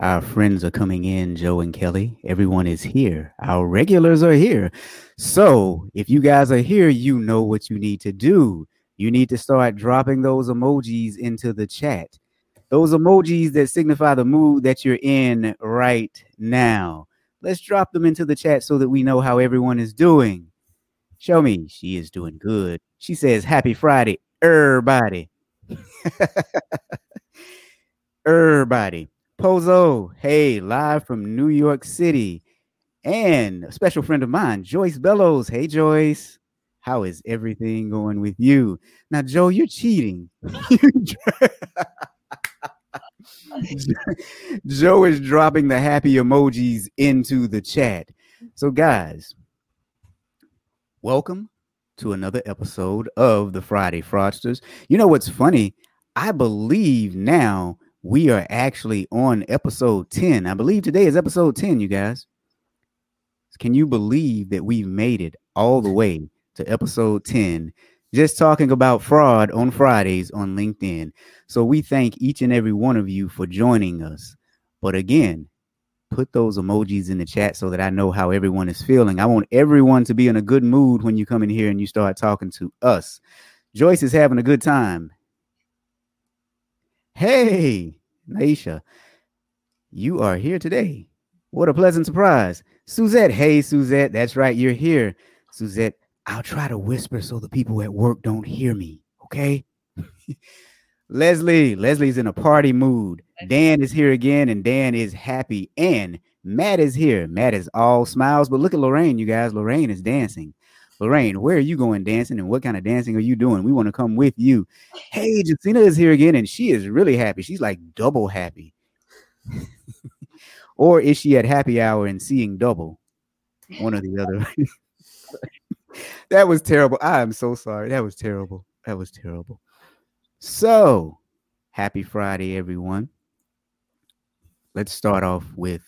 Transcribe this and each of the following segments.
Our friends are coming in, Joe and Kelly. Everyone is here. Our regulars are here. So if you guys are here, you know what you need to do. You need to start dropping those emojis into the chat. Those emojis that signify the mood that you're in right now. Let's drop them into the chat so that we know how everyone is doing. Show me. She is doing good. She says, happy Friday, everybody. Everybody. Pozo, hey, live from New York City. And a special friend of mine, Joyce Bellows. Hey, Joyce. How is everything going with you? Now, Joe, you're cheating. Joe is dropping the happy emojis into the chat. So, guys, welcome to another episode of the Friday Fraudsters. You know what's funny? I believe now we are actually on episode 10. I believe today is episode 10, you guys. Can you believe that we've made it all the way to episode 10? Just talking about fraud on Fridays on LinkedIn. So we thank each and every one of you for joining us. But again, put those emojis in the chat so that I know how everyone is feeling. I want everyone to be in a good mood when you come in here and you start talking to us. Joyce is having a good time. Hey, Naisha, you are here today. What a pleasant surprise. Suzette. Hey, Suzette. That's right. You're here. Suzette, I'll try to whisper so the people at work don't hear me, okay? Leslie. Leslie's in a party mood. Dan is here again, and Dan is happy. And Matt is here. Matt is all smiles. But look at Lorraine, you guys. Lorraine is dancing. Lorraine, where are you going dancing, and what kind of dancing are you doing? We want to come with you. Hey, Jacina is here again, and she is really happy. She's like double happy. Or is she at happy hour and seeing double? One or the other. That was terrible. I am so sorry. That was terrible. So, happy Friday, everyone. Let's start off with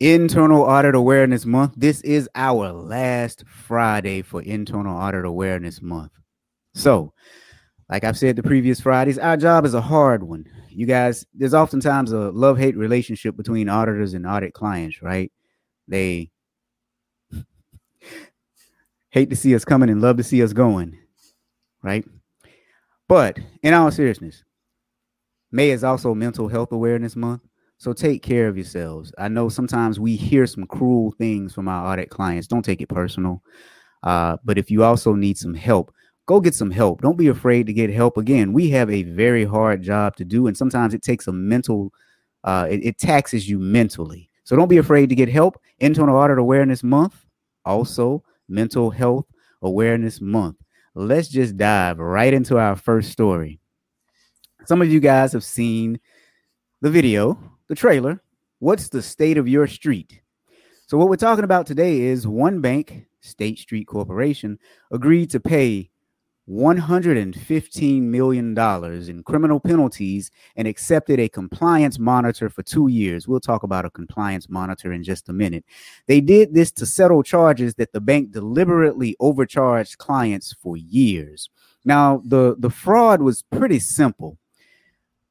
Internal Audit Awareness Month. This is our last Friday for Internal Audit Awareness Month. So, like I've said the previous Fridays, our job is a hard one. You guys, there's oftentimes a love-hate relationship between auditors and audit clients, right? They hate to see us coming and love to see us going, right? But in all seriousness, May is also Mental Health Awareness Month, so take care of yourselves. I know sometimes we hear some cruel things from our audit clients. Don't take it personal. But if you also need some help, go get some help. Don't be afraid to get help. Again, we have a very hard job to do, and sometimes it takes a mental, it taxes you mentally. So don't be afraid to get help. Internal Audit Awareness Month, also Mental Health Awareness Month. Let's just dive right into our first story. Some of you guys have seen the video, the trailer. What's the state of your street? So what we're talking about today is one bank, State Street Corporation, agreed to pay $115 million in criminal penalties and accepted a compliance monitor for 2 years. We'll talk about a compliance monitor in just a minute. They did this to settle charges that the bank deliberately overcharged clients for years. Now, the fraud was pretty simple.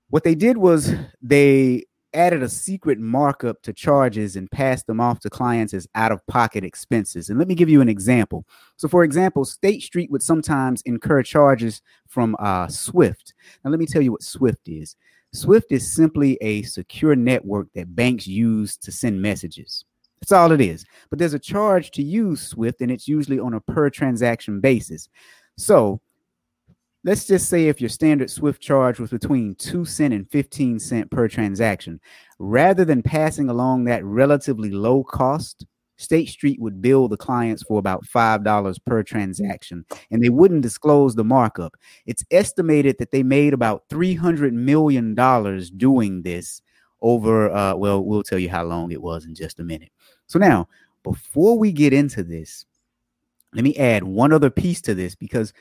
What they did was they added a secret markup to charges and passed them off to clients as out-of-pocket expenses. And let me give you an example. So, for example, State Street would sometimes incur charges from Swift. Now, let me tell you what Swift is. Swift is simply a secure network that banks use to send messages. That's all it is. But there's a charge to use Swift, and it's usually on a per-transaction basis. So, let's just say if your standard Swift charge was between 2 cent and 15 cent per transaction, rather than passing along that relatively low cost, State Street would bill the clients for about $5 per transaction, and they wouldn't disclose the markup. It's estimated that they made about $300 million doing this over, we'll tell you how long it was in just a minute. So now, before we get into this, let me add one other piece to this, because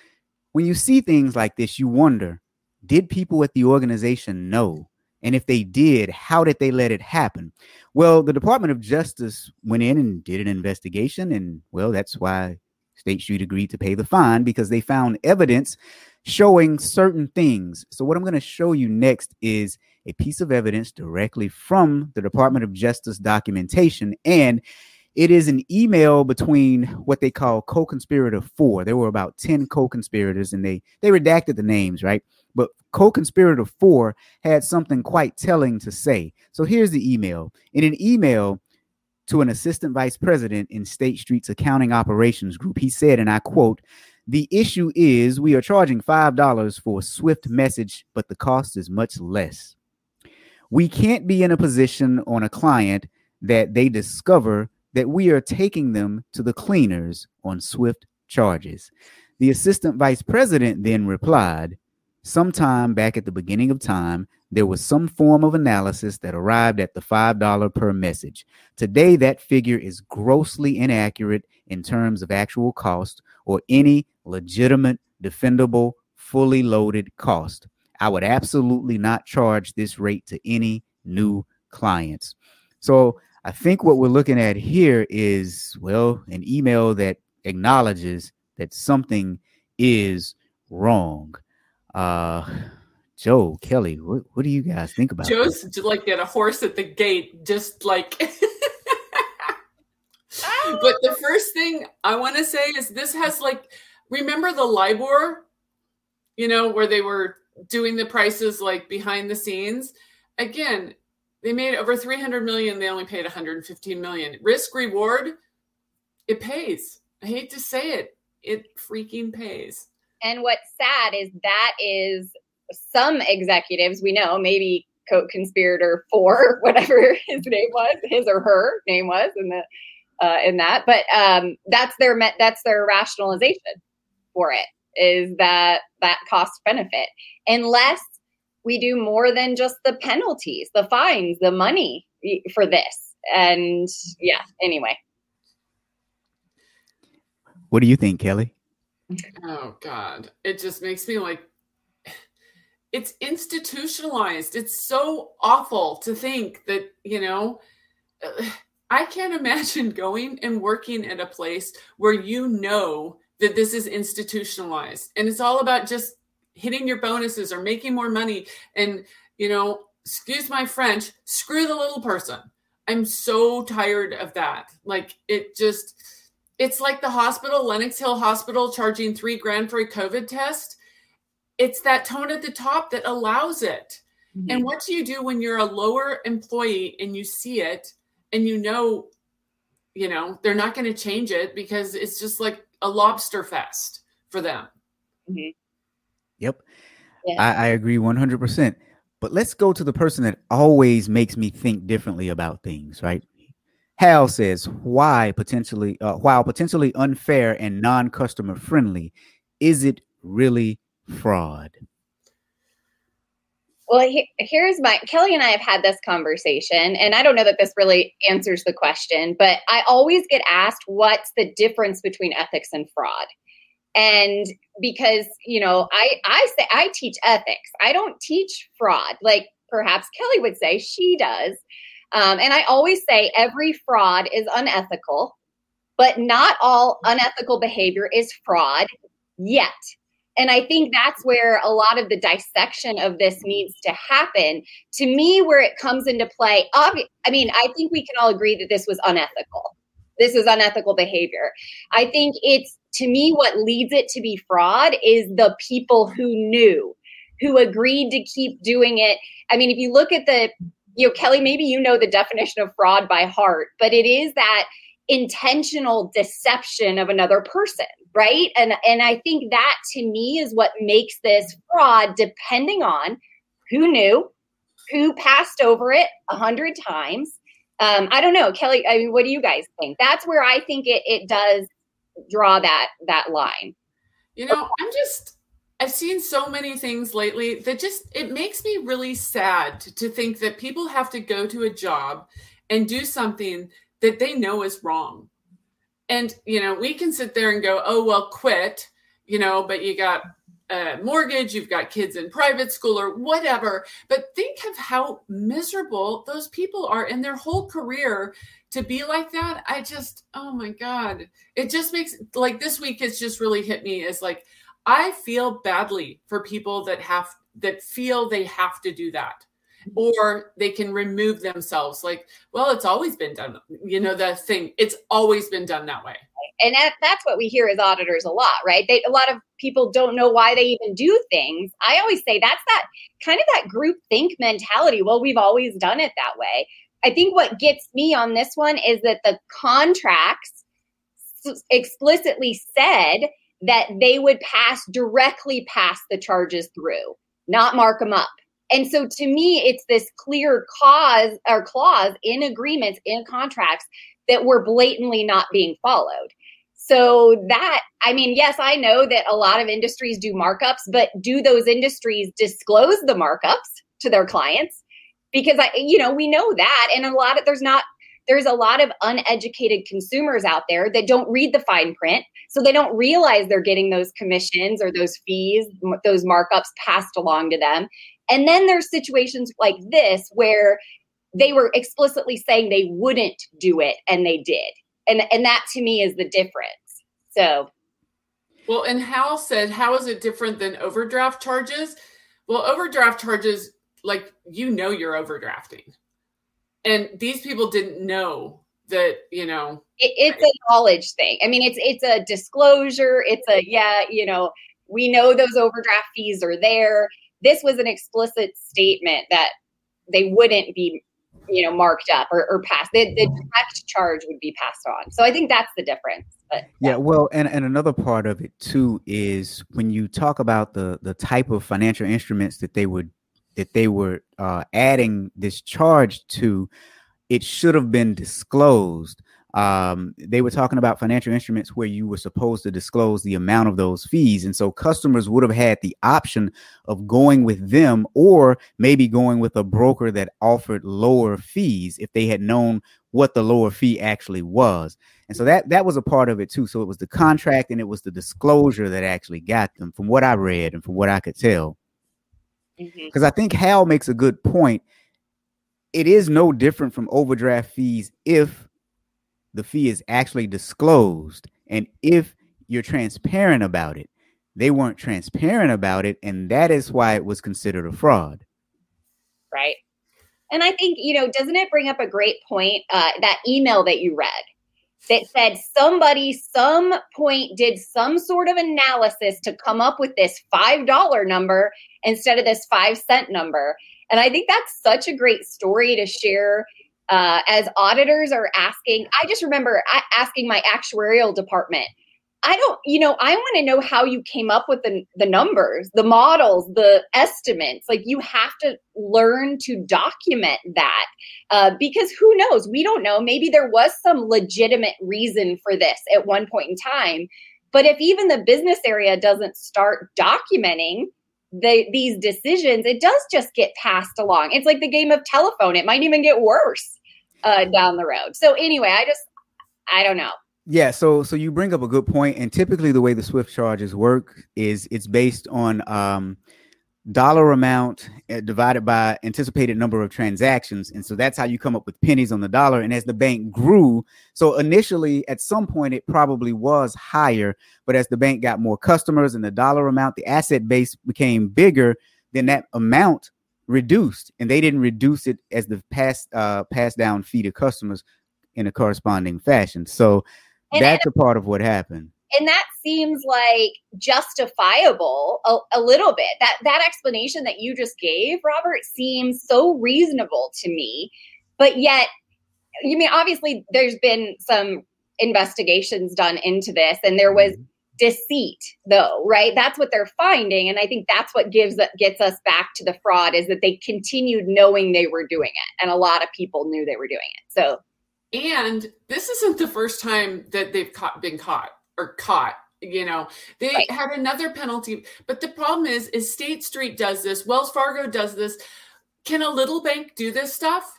when you see things like this, you wonder, did people at the organization know? And if they did, how did they let it happen? Well, the Department of Justice went in and did an investigation. And, well, that's why State Street agreed to pay the fine, because they found evidence showing certain things. So what I'm going to show you next is a piece of evidence directly from the Department of Justice documentation, and it is an email between what they call co-conspirator 4. There were about 10 co-conspirators, and they redacted the names, right? But co-conspirator 4 had something quite telling to say. So here's the email. In an email to an assistant vice president in State Street's accounting operations group, he said, and I quote, "The issue is we are charging $5 for a Swift message, but the cost is much less. We can't be in a position on a client that they discover that we are taking them to the cleaners on Swift charges." The assistant vice president then replied, "Sometime back at the beginning of time, there was some form of analysis that arrived at the $5 per message. Today, that figure is grossly inaccurate in terms of actual cost or any legitimate, defendable, fully loaded cost. I would absolutely not charge this rate to any new clients." So I think what we're looking at here is, well, an email that acknowledges that something is wrong. Joe, Kelly, what do you guys think about Joe's this? Like at a horse at the gate, just like. But the first thing I want to say is this has like, remember the LIBOR, you know, where they were doing the prices like behind the scenes? Again, they made over $300 million. They only paid $115 million. Risk reward, it pays. I hate to say it. It freaking pays. And what's sad is that is some executives we know, maybe co-conspirator 4, whatever his name was, his or her name was in that. But that's their rationalization for it, is that cost benefit. Unless we do more than just the penalties, the fines, the money for this. And yeah, anyway. What do you think, Kelly? Oh, God. It just makes me like, it's institutionalized. It's so awful to think that, you know, I can't imagine going and working at a place where you know that this is institutionalized. And it's all about just hitting your bonuses or making more money. And, you know, excuse my French, screw the little person. I'm so tired of that. Like, it just... It's like the hospital, Lenox Hill Hospital, charging $3,000 for a COVID test. It's that tone at the top that allows it. Mm-hmm. And what do you do when you're a lower employee and you see it and you know, they're not going to change it because it's just like a lobster fest for them. Mm-hmm. Yep. Yeah. I agree 100%. But let's go to the person that always makes me think differently about things, right? Hal says, while potentially unfair and non-customer friendly, is it really fraud? Well, here's Kelly and I have had this conversation, and I don't know that this really answers the question, but I always get asked, what's the difference between ethics and fraud? And because, you know, I say I teach ethics. I don't teach fraud, like perhaps Kelly would say she does. And I always say every fraud is unethical, but not all unethical behavior is fraud yet. And I think that's where a lot of the dissection of this needs to happen. To me, where it comes into play, I think we can all agree that this was unethical. This is unethical behavior. I think it's, to me, what leads it to be fraud is the people who knew, who agreed to keep doing it. I mean, if you look at Kelly, maybe you know the definition of fraud by heart, but it is that intentional deception of another person, right? And I think that, to me, is what makes this fraud, depending on who knew, who passed over it 100 times. I don't know, Kelly, I mean, what do you guys think? That's where I think it does draw that line. You know, I've seen so many things lately that just, it makes me really sad to think that people have to go to a job and do something that they know is wrong. And, you know, we can sit there and go, oh, well, quit, you know, but you got a mortgage, you've got kids in private school or whatever. But think of how miserable those people are in their whole career to be like that. I just, oh my God, it just makes, like, this week, it's just really hit me as like, I feel badly for people that feel they have to do that. Or they can remove themselves like, well, it's always been done. You know, the thing, it's always been done that way. And that's what we hear as auditors a lot, right? A lot of people don't know why they even do things. I always say that's that kind of that group think mentality. Well, we've always done it that way. I think what gets me on this one is that the contracts explicitly said that they would directly pass the charges through, not mark them up. And so to me, it's this clear cause or clause in agreements, in contracts that were blatantly not being followed. So that, I mean, yes, I know that a lot of industries do markups, but do those industries disclose the markups to their clients? Because, we know that. And there's a lot of uneducated consumers out there that don't read the fine print. So they don't realize they're getting those commissions or those fees, those markups passed along to them. And then there's situations like this where they were explicitly saying they wouldn't do it, and they did. And that to me is the difference. So. Well, and Hal said, how is it different than overdraft charges? Well, overdraft charges, like, you're overdrafting. And these people didn't know that, It's a knowledge thing. I mean, it's a disclosure. It's a, we know those overdraft fees are there. This was an explicit statement that they wouldn't be, marked up or passed. The direct charge would be passed on. So I think that's the difference. But yeah. Well, and another part of it too is when you talk about the type of financial instruments that they were adding this charge to, it should have been disclosed. They were talking about financial instruments where you were supposed to disclose the amount of those fees. And so customers would have had the option of going with them or maybe going with a broker that offered lower fees if they had known what the lower fee actually was. And so that was a part of it, too. So it was the contract and it was the disclosure that actually got them, from what I read and from what I could tell. Because I think Hal makes a good point. It is no different from overdraft fees if the fee is actually disclosed and if you're transparent about it. They weren't transparent about it, and that is why it was considered a fraud. Right. And I think, doesn't it bring up a great point, that email that you read that said somebody, some point, did some sort of analysis to come up with this $5 number instead of this 5 cent number. And I think that's such a great story to share as auditors are asking. I just remember asking my actuarial department, I want to know how you came up with the numbers, the models, the estimates. Like, you have to learn to document that because who knows? We don't know. Maybe there was some legitimate reason for this at one point in time. But if even the business area doesn't start documenting these decisions, it does just get passed along. It's like the game of telephone. It might even get worse down the road. So anyway, I don't know. Yeah, so you bring up a good point, and typically the way the Swift charges work is it's based on dollar amount divided by anticipated number of transactions, and so that's how you come up with pennies on the dollar. And as the bank grew, so initially at some point it probably was higher, but as the bank got more customers and the dollar amount, the asset base became bigger, then that amount reduced, and they didn't reduce it as the passed down fee to customers in a corresponding fashion. So. And that's a part of what happened. And that seems like justifiable a little bit. That explanation that you just gave, Robert, seems so reasonable to me. But yet, obviously there's been some investigations done into this, and there was deceit though, right? That's what they're finding. And I think that's what gets us back to the fraud, is that they continued knowing they were doing it. And a lot of people knew they were doing it. So. And this isn't the first time that they've been caught. They right. had another penalty. But the problem is State Street does this. Wells Fargo does this. Can a little bank do this stuff?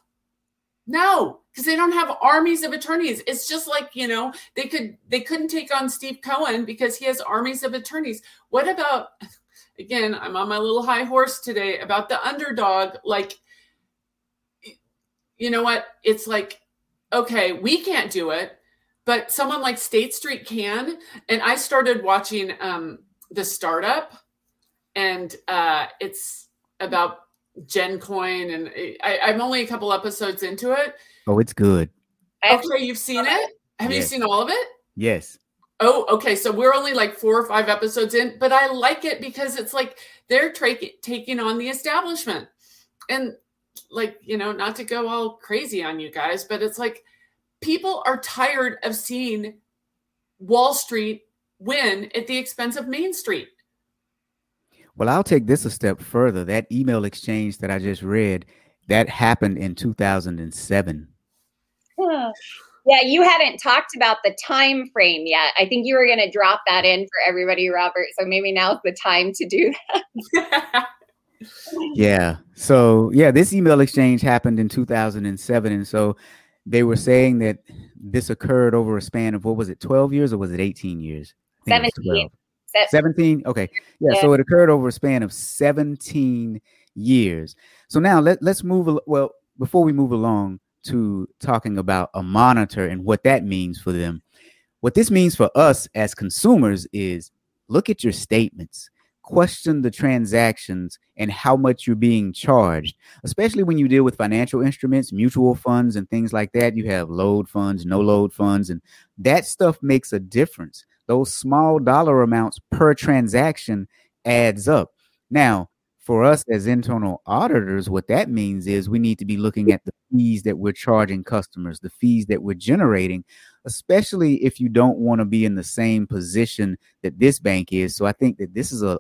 No, because they don't have armies of attorneys. It's just like, they couldn't take on Steve Cohen because he has armies of attorneys. What about, again, I'm on my little high horse today about the underdog. Like, you know what? It's like, okay, we can't do it, but someone like State Street can. And I started watching The Startup, and it's about GenCoin, and I'm only a couple episodes into it. Oh, it's good. Okay, you've seen it? Have you seen all of it? Yes. Oh, okay. So we're only like 4 or 5 episodes in, but I like it because it's like they're taking on the establishment. And like, you know, not to go all crazy on you guys, but it's like people are tired of seeing Wall Street win at the expense of Main Street. Well, I'll take this a step further. That email exchange that I just read, that happened in 2007. Huh. Yeah, you hadn't talked about the time frame yet. I think you were going to drop that in for everybody, Robert. So maybe now's the time to do that. Yeah. So, yeah, this email exchange happened in 2007. And so they were saying that this occurred over a span of, 12 years or was it 18 years? 17. 17? Okay. Yeah, so it occurred over a span of 17 years. So now let's move. Well, before we move along to talking about a monitor and what that means for them, what this means for us as consumers is look at your statements, question the transactions and how much you're being charged, especially when you deal with financial instruments, mutual funds and things like that. You have load funds, no load funds, and that stuff makes a difference. Those small dollar amounts per transaction adds up. Now, for us as internal auditors, what that means is we need to be looking at the fees that we're charging customers, the fees that we're generating, especially if you don't want to be in the same position that this bank is. So I think that this is a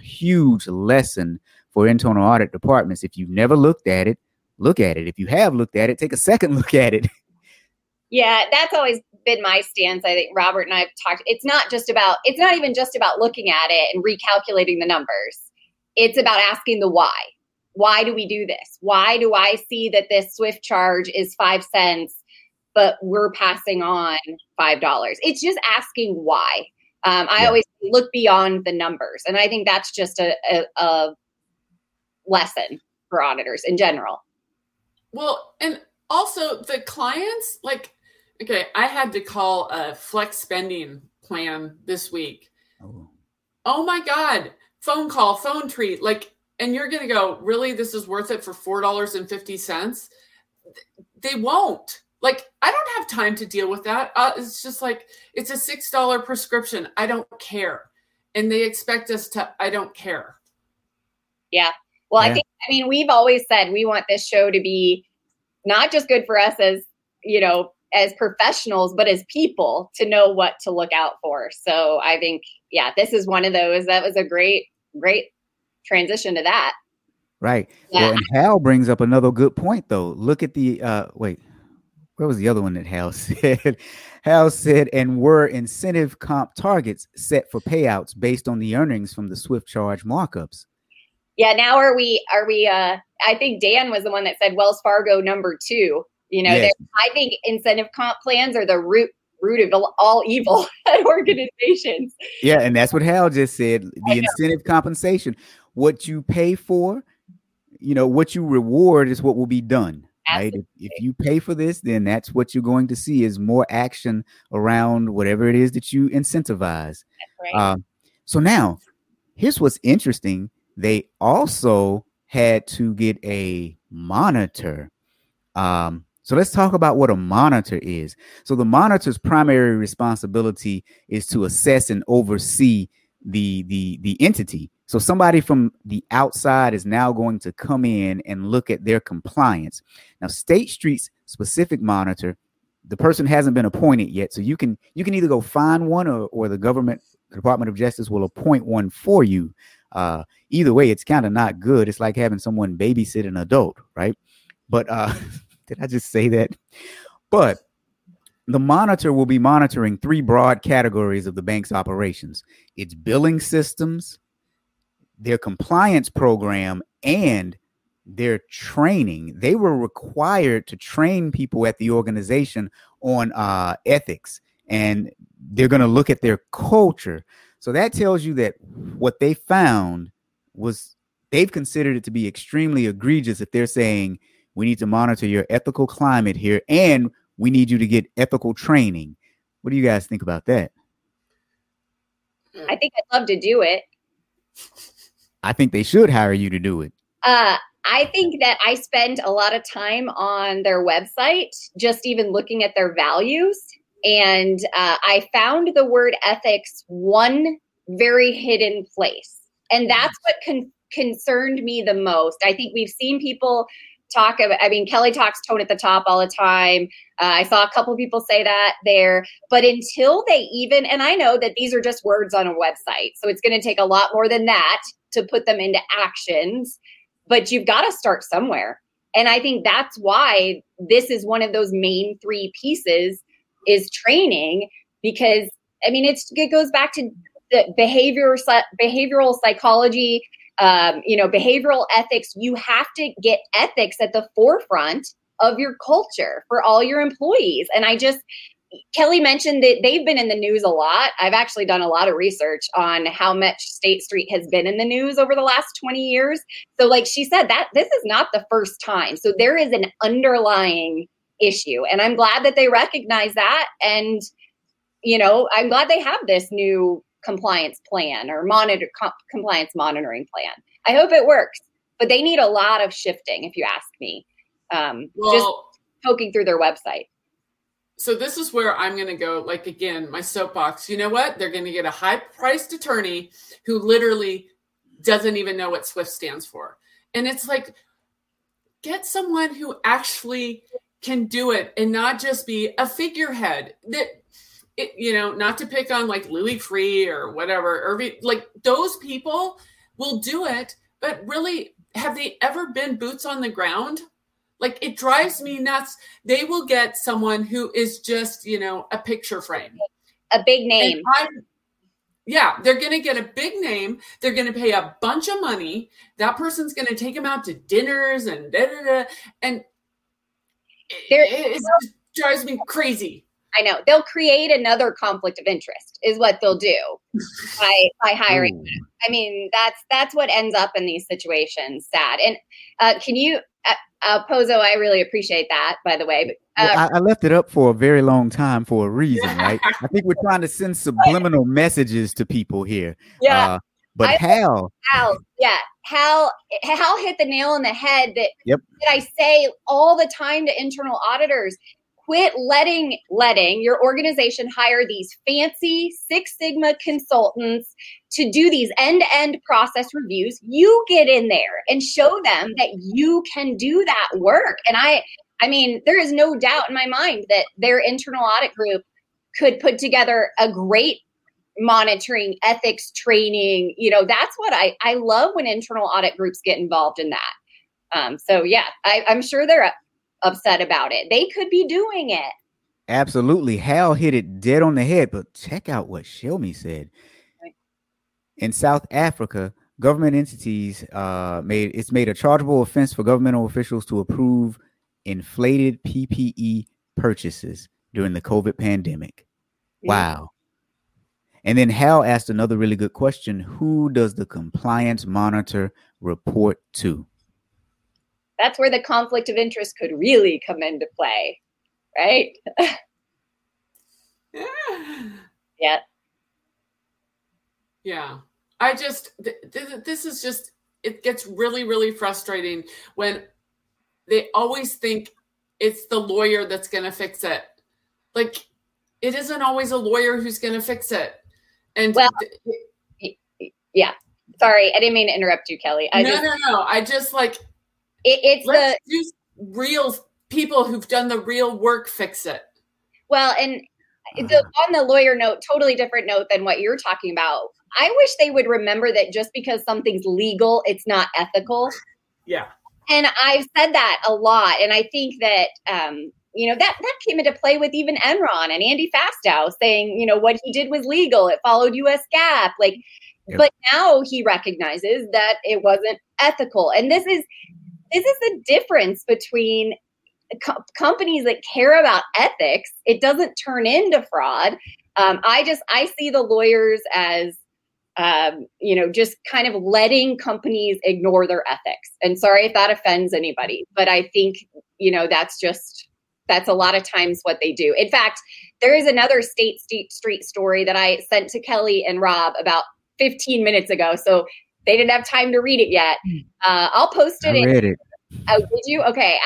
huge lesson for internal audit departments. If you've never looked at it, look at it. If you have looked at it, take a second look at it. Yeah, that's always been my stance. I think Robert and I have talked. It's not even just about looking at it and recalculating the numbers. It's about asking the why. Why do we do this? Why do I see that this Swift charge is 5 cents, but we're passing on $5? It's just asking why. I always look beyond the numbers. And I think that's just a lesson for auditors in general. Well, and also the clients, like, okay, I had to call a flex spending plan this week. Oh my God. Phone call, phone treat, like, and you're going to go, really, this is worth it for $4.50? They won't. Like, I don't have time to deal with that. It's just like, it's a $6 prescription. I don't care. And they expect us to, I don't care. Yeah. Well, yeah. I mean, we've always said we want this show to be not just good for us as, you know, as professionals, but as people to know what to look out for. So I think, this is one of those. That was a great transition to that. Right. Yeah. Well, and Hal brings up another good point, though. Look at the, where was the other one that Hal said? Hal said, and were incentive comp targets set for payouts based on the earnings from the Swift charge markups? Yeah. Now are we, I think Dan was the one that said Wells Fargo number 2. You know, yes. I think incentive comp plans are the root of all evil at organizations. Yeah, and that's what Hal just said. The incentive compensation, what you pay for, you know, what you reward is what will be done. Absolutely. Right? If you pay for this, then that's what you're going to see is more action around whatever it is that you incentivize. That's right. So now, here's what's interesting. They also had to get a monitor. So let's talk about what a monitor is. So the monitor's primary responsibility is to assess and oversee the entity. So somebody from the outside is now going to come in and look at their compliance. Now, State Street's specific monitor, the person hasn't been appointed yet. So you can either go find one or the Department of Justice will appoint one for you. Either way, it's kind of not good. It's like having someone babysit an adult, right? But did I just say that? But the monitor will be monitoring 3 broad categories of the bank's operations: its billing systems, their compliance program, and their training. They were required to train people at the organization on ethics, and they're going to look at their culture. So that tells you that what they found was they've considered it to be extremely egregious if they're saying, we need to monitor your ethical climate here, and we need you to get ethical training. What do you guys think about that? I think I'd love to do it. I think they should hire you to do it. I think that I spend a lot of time on their website, just even looking at their values. And I found the word ethics one very hidden place. And that's what concerned me the most. I think we've seen people talk about, I mean, Kelly talks tone at the top all the time. I saw a couple of people say that there, but until they even, and I know that these are just words on a website, so it's going to take a lot more than that to put them into actions, but you've got to start somewhere. And I think that's why this is one of those main three pieces is training, because I mean, it goes back to the behavioral psychology, behavioral ethics. You have to get ethics at the forefront of your culture for all your employees. And Kelly mentioned that they've been in the news a lot. I've actually done a lot of research on how much State Street has been in the news over the last 20 years. So like she said, that this is not the first time. So there is an underlying issue. And I'm glad that they recognize that. And, you know, I'm glad they have this new compliance plan or compliance monitoring plan. I hope it works, but they need a lot of shifting, if you ask me, just poking through their website. So this is where I'm going to go, like, again, my soapbox. You know what? They're going to get a high-priced attorney who literally doesn't even know what Swift stands for. And it's like, get someone who actually can do it and not just be a figurehead. Not to pick on like Louis Free or whatever, Irving, like those people will do it, but really, have they ever been boots on the ground? Like, it drives me nuts. They will get someone who is just, a picture frame. A big name. They're going to get a big name. They're going to pay a bunch of money. That person's going to take them out to dinners and da-da-da. And it drives me crazy. I know. They'll create another conflict of interest is what they'll do by hiring them. I mean, that's what ends up in these situations, sad. And can you, Pozo, I really appreciate that, by the way. But, I left it up for a very long time for a reason, right? I think we're trying to send subliminal messages to people here. Yeah. But Hal. Hal hit the nail on the head that I say all the time to internal auditors. Quit letting your organization hire these fancy Six Sigma consultants to do these end-to-end process reviews. You get in there and show them that you can do that work. And I mean, there is no doubt in my mind that their internal audit group could put together a great monitoring, ethics training. That's what I love when internal audit groups get involved in that. I'm sure they're upset about it. They could be doing it. Absolutely. Hal hit it dead on the head, but check out what Shilmi said. In South Africa, government entities made a chargeable offense for governmental officials to approve inflated PPE purchases during the COVID pandemic. Yeah. Wow. And then Hal asked another really good question. Who does the compliance monitor report to? That's where the conflict of interest could really come into play, right? Yeah. Yeah. I just, this is just, it gets really, really frustrating when they always think it's the lawyer that's going to fix it. Like, it isn't always a lawyer who's going to fix it. And sorry, I didn't mean to interrupt you, Kelly. No. I just like... Let's real people who've done the real work fix it. Well, and on the lawyer note, totally different note than what you're talking about. I wish they would remember that just because something's legal, it's not ethical. Yeah. And I've said that a lot. And I think that, that came into play with even Enron and Andy Fastow saying, what he did was legal. It followed U.S. GAAP. Like, yep. But now he recognizes that it wasn't ethical. And this is the difference between companies that care about ethics. It doesn't turn into fraud. I see the lawyers as, just kind of letting companies ignore their ethics. And sorry if that offends anybody, but I think, that's a lot of times what they do. In fact, there is another State Street story that I sent to Kelly and Rob about 15 minutes ago. So They didn't have time to read it yet. I'll post it. I read it. Oh, did you? Okay.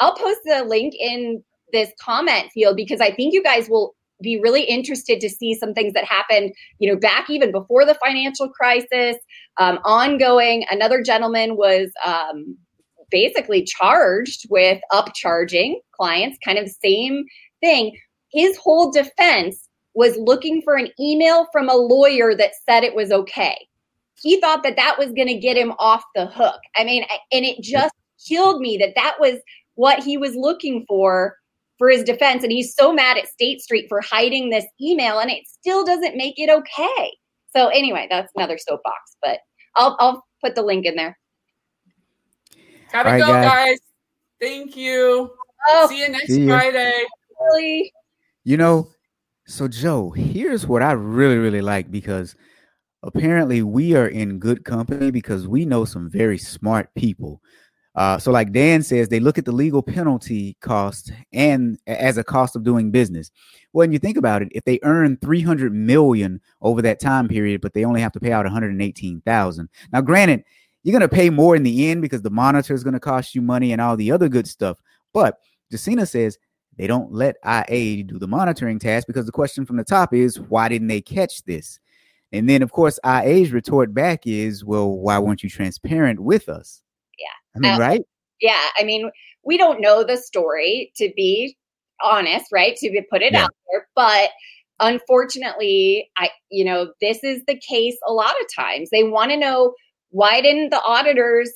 I'll post the link in this comment field because I think you guys will be really interested to see some things that happened, you know, back even before the financial crisis, ongoing. Another gentleman was basically charged with upcharging clients, kind of the same thing. His whole defense was looking for an email from a lawyer that said it was okay. He thought that that was going to get him off the hook. I mean, and it just killed me that that was what he was looking for his defense. And he's so mad at State Street for hiding this email, and it still doesn't make it okay. So anyway, that's another soapbox, but I'll put the link in there. Gotta right, go, guys. Thank you. Oh, see you next Friday. Really? You know, so Joe, here's what I really, really like, because apparently we are in good company because we know some very smart people. So like Dan says, they look at the legal penalty cost and as a cost of doing business. Well, and you think about it, if they earn $300 million over that time period, but they only have to pay out $118,000. Now, granted, you're going to pay more in the end because the monitor is going to cost you money and all the other good stuff. But Jacina says they don't let IA do the monitoring task because the question from the top is, why didn't they catch this? And then, of course, IA's retort back is, well, why weren't you transparent with us? I mean, right? Yeah. I mean, we don't know the story, to be honest, right? To put it out there. But unfortunately, this is the case a lot of times. They want to know, why didn't the auditors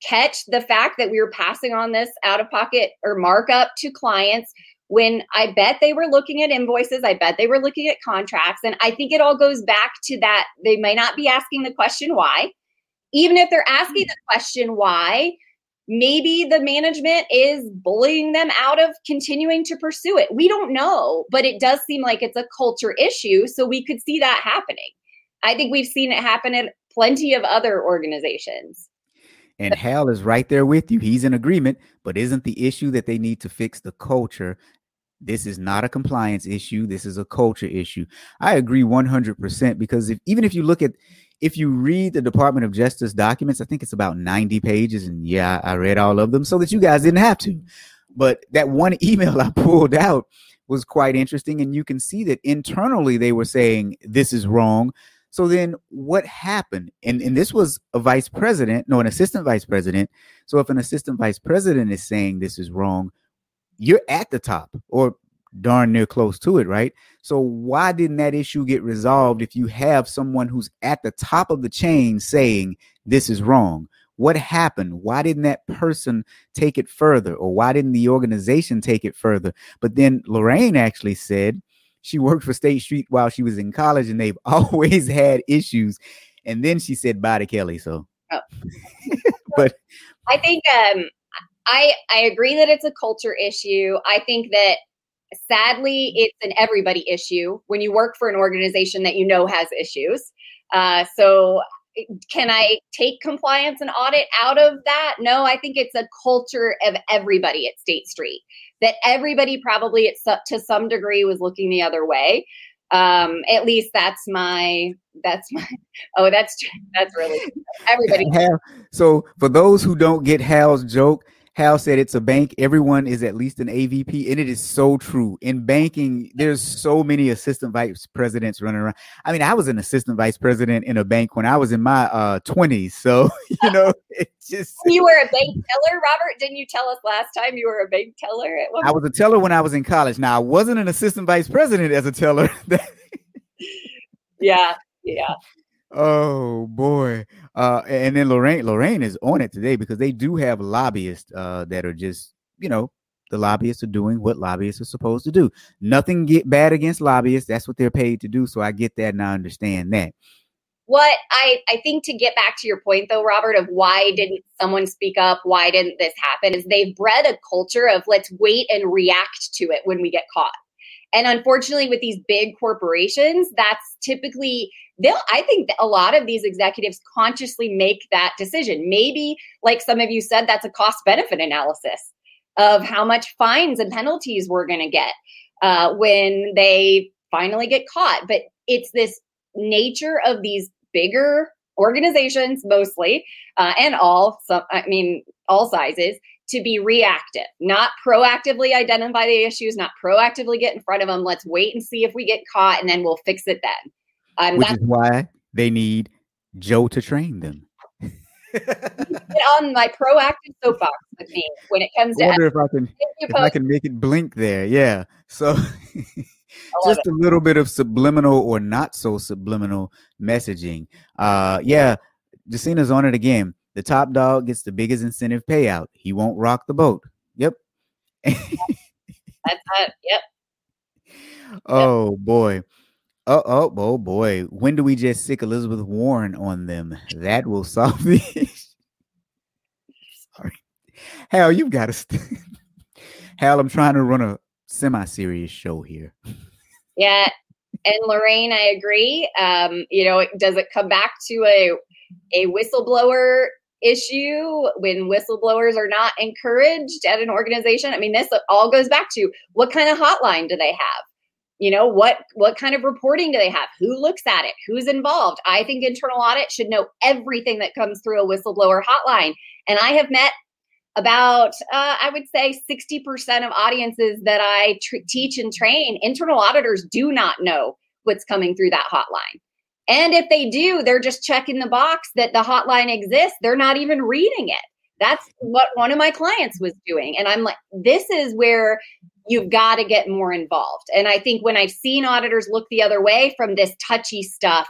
catch the fact that we were passing on this out-of-pocket or markup to clients when I bet they were looking at invoices, I bet they were looking at contracts. And I think it all goes back to that. They may not be asking the question why. Even if they're asking the question why, maybe the management is bullying them out of continuing to pursue it. We don't know, but it does seem like it's a culture issue. So we could see that happening. I think we've seen it happen at plenty of other organizations. And Hal is right there with you. He's in agreement, but isn't the issue that they need to fix the culture? This is not a compliance issue. This is a culture issue. I agree 100% because if you read the Department of Justice documents, I think it's about 90 pages. And yeah, I read all of them so that you guys didn't have to. But that one email I pulled out was quite interesting. And you can see that internally they were saying this is wrong. So then what happened? And this was an assistant vice president. So if an assistant vice president is saying this is wrong, you're at the top or darn near close to it, right? So why didn't that issue get resolved if you have someone who's at the top of the chain saying this is wrong? What happened? Why didn't that person take it further? Or why didn't the organization take it further? But then Lorraine actually said she worked for State Street while she was in college and they've always had issues. And then she said bye to Kelly. So but I think I agree that it's a culture issue. I think that sadly, it's an everybody issue when you work for an organization that you know has issues. So can I take compliance and audit out of that? No, I think it's a culture of everybody at State Street, that everybody probably to some degree was looking the other way. At least that's really everybody. So for those who don't get Hal's joke, Hal said it's a bank. Everyone is at least an AVP. And it is so true. In banking, there's so many assistant vice presidents running around. I mean, I was an assistant vice president in a bank when I was in my 20s. So, it's just. You were a bank teller, Robert? Didn't you tell us last time you were a bank teller? I was a teller when I was in college. Now, I wasn't an assistant vice president as a teller. Yeah. Oh, boy. And then Lorraine is on it today because they do have lobbyists that are just, the lobbyists are doing what lobbyists are supposed to do. Nothing get bad against lobbyists. That's what they're paid to do. So I get that and I understand that. What I think to get back to your point, though, Robert, of why didn't someone speak up? Why didn't this happen? Is they've bred a culture of let's wait and react to it when we get caught. And unfortunately, with these big corporations, that's typically I think that a lot of these executives consciously make that decision. Maybe, like some of you said, that's a cost-benefit analysis of how much fines and penalties we're going to get when they finally get caught. But it's this nature of these bigger organizations mostly, and all sizes, to be reactive, not proactively identify the issues, not proactively get in front of them. Let's wait and see if we get caught, and then we'll fix it then. Which is why they need Joe to train them. Get on my proactive soapbox with me when it comes to. I wonder if I can make it blink there. Yeah. So just a little bit of subliminal or not so subliminal messaging. Yeah. Jacina's on it again. The top dog gets the biggest incentive payout. He won't rock the boat. Yep. Yep. Oh boy. Oh boy. When do we just sick Elizabeth Warren on them? That will solve the issue. Sorry. Hal, you've got to Hal, I'm trying to run a semi-serious show here. Yeah. And Lorraine, I agree. Does it come back to a whistleblower issue when whistleblowers are not encouraged at an organization? I mean, this all goes back to what kind of hotline do they have? What kind of reporting do they have? Who looks at it? Who's involved? I think internal audit should know everything that comes through a whistleblower hotline. And I have met about, I would say 60% of audiences that I teach and train. Internal auditors do not know what's coming through that hotline. And if they do, they're just checking the box that the hotline exists. They're not even reading it. That's what one of my clients was doing. And I'm like, this is where you've got to get more involved. And I think when I've seen auditors look the other way from this touchy stuff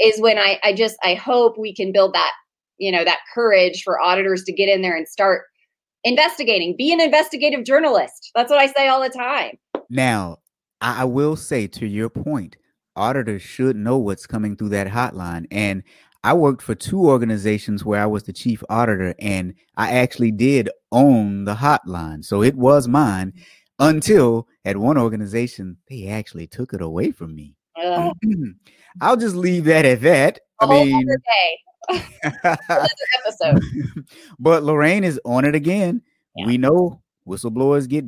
is when I hope we can build that, that courage for auditors to get in there and start investigating. Be an investigative journalist. That's what I say all the time. Now, I will say to your point, auditors should know what's coming through that hotline. And I worked for two organizations where I was the chief auditor, and I actually did own the hotline. So it was mine. Until at one organization, they actually took it away from me. I'll just leave that at that. Another day. Another episode. But Lorraine is on it again. Yeah. We know whistleblowers get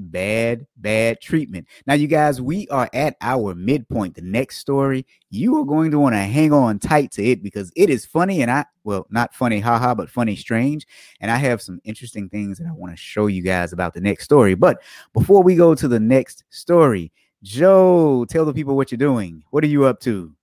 bad treatment. Now, you guys, we are at our midpoint. The next story, you are going to want to hang on tight to it because it is funny and not funny, haha, but funny, strange. And I have some interesting things that I want to show you guys about the next story. But before we go to the next story, Joe, tell the people what you're doing. What are you up to?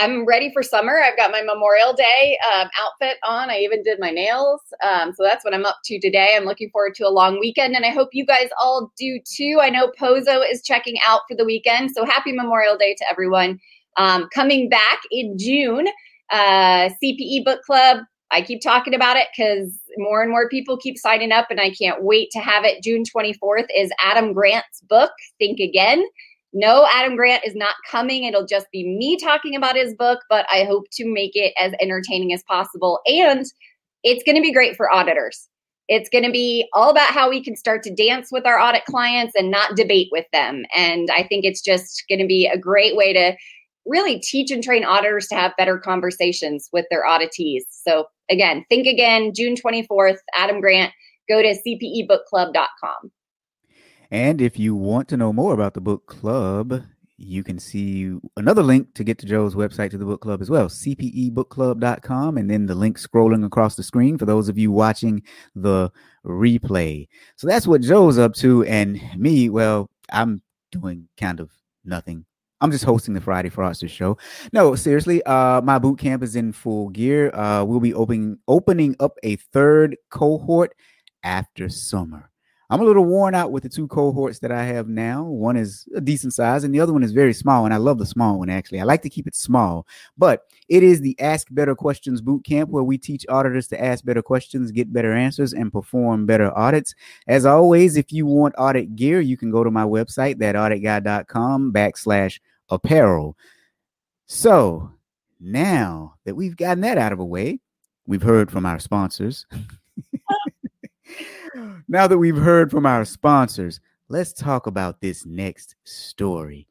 I'm ready for summer. I've got my Memorial Day outfit on. I even did my nails. So that's what I'm up to today. I'm looking forward to a long weekend, and I hope you guys all do too. I know Pozo is checking out for the weekend. So happy Memorial Day to everyone. Coming back in June, CPE Book Club. I keep talking about it because more and more people keep signing up, and I can't wait to have it. June 24th is Adam Grant's book, Think Again. No, Adam Grant is not coming. It'll just be me talking about his book, but I hope to make it as entertaining as possible. And it's going to be great for auditors. It's going to be all about how we can start to dance with our audit clients and not debate with them. And I think it's just going to be a great way to really teach and train auditors to have better conversations with their auditees. So again, Think Again, June 24th, Adam Grant. Go to cpebookclub.com. And if you want to know more about the book club, you can see another link to get to Joe's website to the book club as well, cpebookclub.com, and then the link scrolling across the screen for those of you watching the replay. So that's what Joe's up to. And me, well, I'm doing kind of nothing. I'm just hosting the Friday Fraudsters show. No, seriously, my boot camp is in full gear. We'll be opening up a third cohort after summer. I'm a little worn out with the two cohorts that I have now. One is a decent size and the other one is very small. And I love the small one, actually. I like to keep it small, but it is the Ask Better Questions Bootcamp, where we teach auditors to ask better questions, get better answers, and perform better audits. As always, if you want audit gear, you can go to my website, thatauditguy.com/apparel. So now that we've gotten that out of the way, we've heard from our sponsors. Now that we've heard from our sponsors, let's talk about this next story.